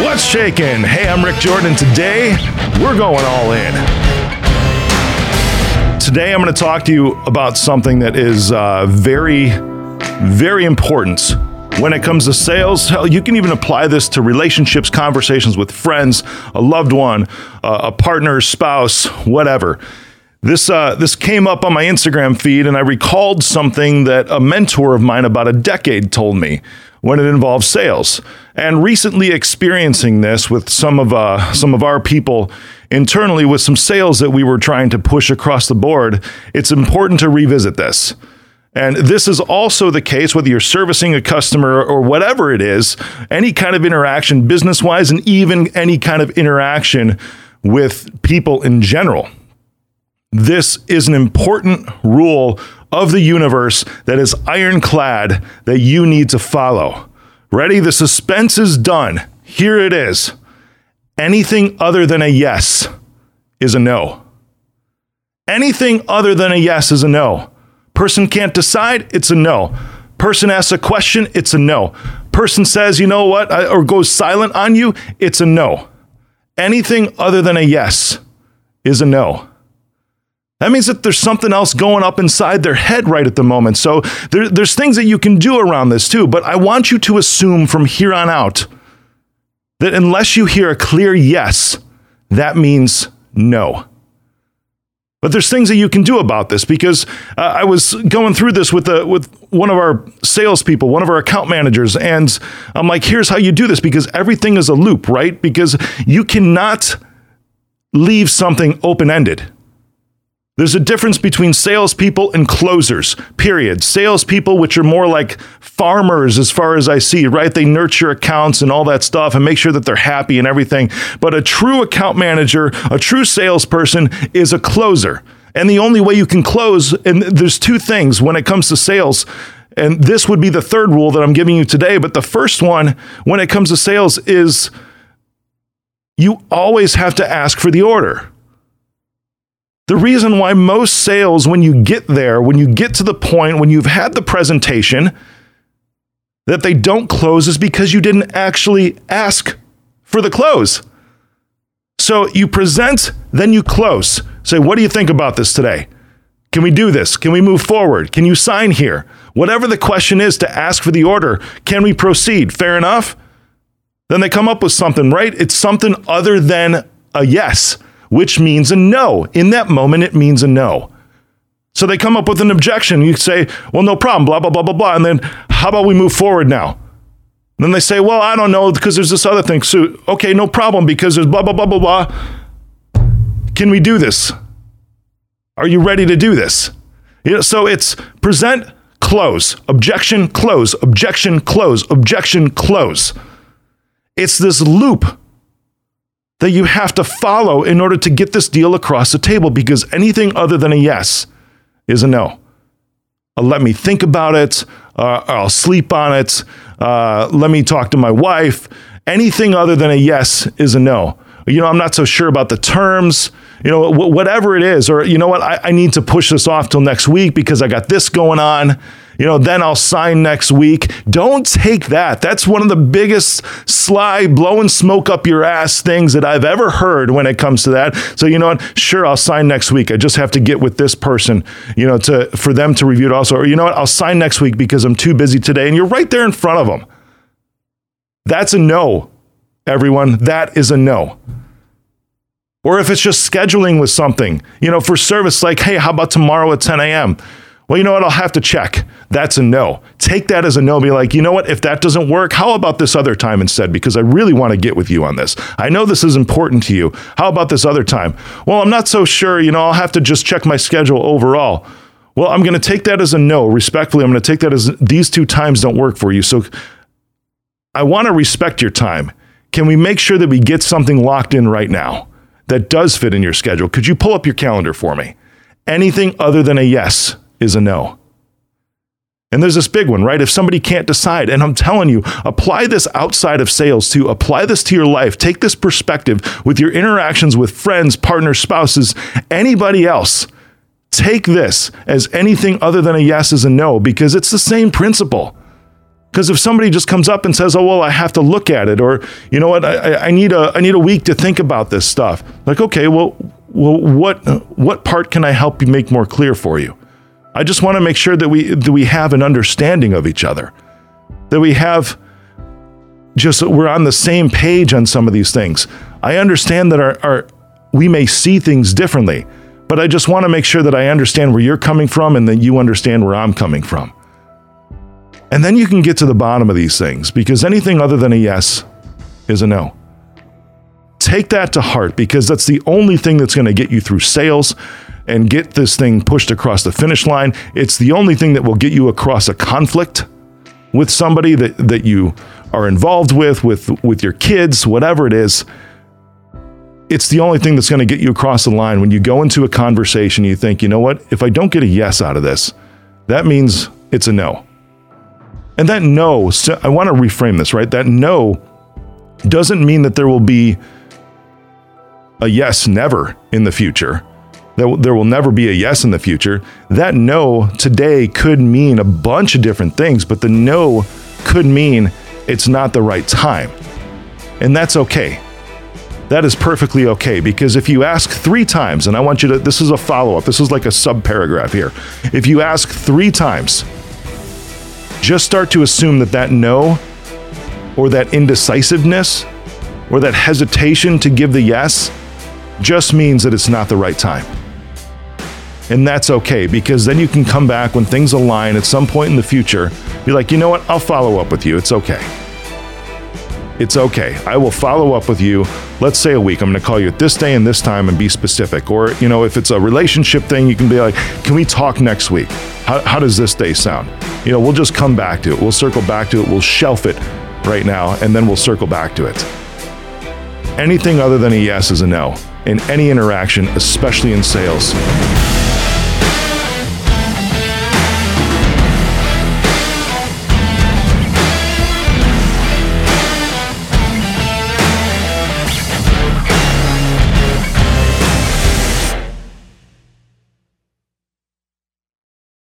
What's shaking? Hey, I'm Rick Jordan. Today, we're going all in. Today, I'm going to talk to you about something that is very, very important when it comes to sales. Hell, you can even apply this to relationships, conversations with friends, a loved one, a partner, spouse, whatever. This came up on my Instagram feed, and I recalled something that a mentor of mine about a decade told me when it involves sales. And recently experiencing this with some of our people internally with some sales that we were trying to push across the board, it's important to revisit this. And this is also the case whether you're servicing a customer or whatever it is, any kind of interaction business-wise, and even any kind of interaction with people in general. This is an important rule of the universe that is ironclad that you need to follow. Ready? The suspense is done. Here it is. Anything other than a yes is a no. Anything other than a yes is a no. Person can't decide, it's a no. Person asks a question, it's a no. Person says, you know what, or goes silent on you, it's a no. Anything other than a yes is a no. That means that there's something else going up inside their head right at the moment. So there's things that you can do around this too, but I want you to assume from here on out that unless you hear a clear yes, that means no. But there's things that you can do about this, because I was going through this with one of our salespeople, one of our account managers, and I'm like, here's how you do this, because everything is a loop, right? Because you cannot leave something open-ended. There's a difference between salespeople and closers, period. Salespeople, which are more like farmers as far as I see, right? They nurture accounts and all that stuff and make sure that they're happy and everything. But a true account manager, a true salesperson is a closer. And the only way you can close, and there's two things when it comes to sales, and this would be the third rule that I'm giving you today. But the first one, when it comes to sales, is you always have to ask for the order. The reason why most sales, when you get there, when you get to the point, when you've had the presentation, that they don't close is because you didn't actually ask for the close. So you present, then you close. Say, what do you think about this today? Can we do this? Can we move forward? Can you sign here? Whatever the question is to ask for the order, can we proceed? Fair enough? Then they come up with something, right? It's something other than a yes, which means a no. In that moment, it means a no. So they come up with an objection. You say, well, no problem, blah, blah, blah, blah, blah. And then how about we move forward now? And then they say, well, I don't know, because there's this other thing. So, okay, no problem, because there's blah, blah, blah, blah, blah. Can we do this? Are you ready to do this? You know, so it's present, close, objection, close, objection, close, objection, close. It's this loop that you have to follow in order to get this deal across the table, because anything other than a yes is a no. Let me think about it. I'll sleep on it. Let me talk to my wife. Anything other than a yes is a no. You know, I'm not so sure about the terms, you know, whatever it is, or you know what, I need to push this off till next week because I got this going on. You know, then I'll sign next week. Don't take that. That's one of the biggest sly, blowing smoke up your ass things that I've ever heard when it comes to that. So you know what? Sure, I'll sign next week. I just have to get with this person, you know, for them to review it also. Or you know what? I'll sign next week because I'm too busy today. And you're right there in front of them. That's a no, everyone. That is a no. Or if it's just scheduling with something, you know, for service, like, hey, how about tomorrow at 10 a.m.? Well, you know what? I'll have to check. That's a no. Take that as a no. Be like, you know what? If that doesn't work, how about this other time instead? Because I really want to get with you on this. I know this is important to you. How about this other time? Well, I'm not so sure. You know, I'll have to just check my schedule overall. Well, I'm going to take that as a no. Respectfully, I'm going to take that as these two times don't work for you. So I want to respect your time. Can we make sure that we get something locked in right now that does fit in your schedule? Could you pull up your calendar for me? Anything other than a yes is a no. And there's this big one, right? If somebody can't decide, and I'm telling you, apply this outside of sales too. Apply this to your life. Take this perspective with your interactions with friends, partners, spouses, anybody else. Take this as anything other than a yes is a no, because it's the same principle. Because if somebody just comes up and says, oh, well, I have to look at it, or, you know what, I need a week to think about this stuff. Like, okay, well what part can I help you make more clear for you? I just want to make sure that we have an understanding of each other, that we have just, we're on the same page on some of these things. I understand that we may see things differently, but I just want to make sure that I understand where you're coming from and that you understand where I'm coming from. And then you can get to the bottom of these things, because anything other than a yes is a no. Take that to heart, because that's the only thing that's going to get you through sales and get this thing pushed across the finish line. It's the only thing that will get you across a conflict with somebody that you are involved with your kids, whatever it is. It's the only thing that's going to get you across the line. When you go into a conversation, you think, you know what, if I don't get a yes out of this, that means it's a no. And that no, so I want to reframe this, right? That no doesn't mean that there will be a yes never in the future. That there will never be a yes in the future. That no today could mean a bunch of different things, but the no could mean it's not the right time. And that's okay. That is perfectly okay, because if you ask three times, and I want you to, this is a follow-up, this is like a sub-paragraph here. If you ask three times, just start to assume that no, or that indecisiveness, or that hesitation to give the yes, just means that it's not the right time. And that's okay, because then you can come back when things align at some point in the future, be like, you know what, I'll follow up with you, it's okay. It's okay, I will follow up with you, let's say a week, I'm gonna call you at this day and this time and be specific. Or, you know, if it's a relationship thing, you can be like, can we talk next week? How does this day sound? You know, we'll just come back to it, we'll circle back to it, we'll shelf it right now, and then we'll circle back to it. Anything other than a yes is a no in any interaction, especially in sales.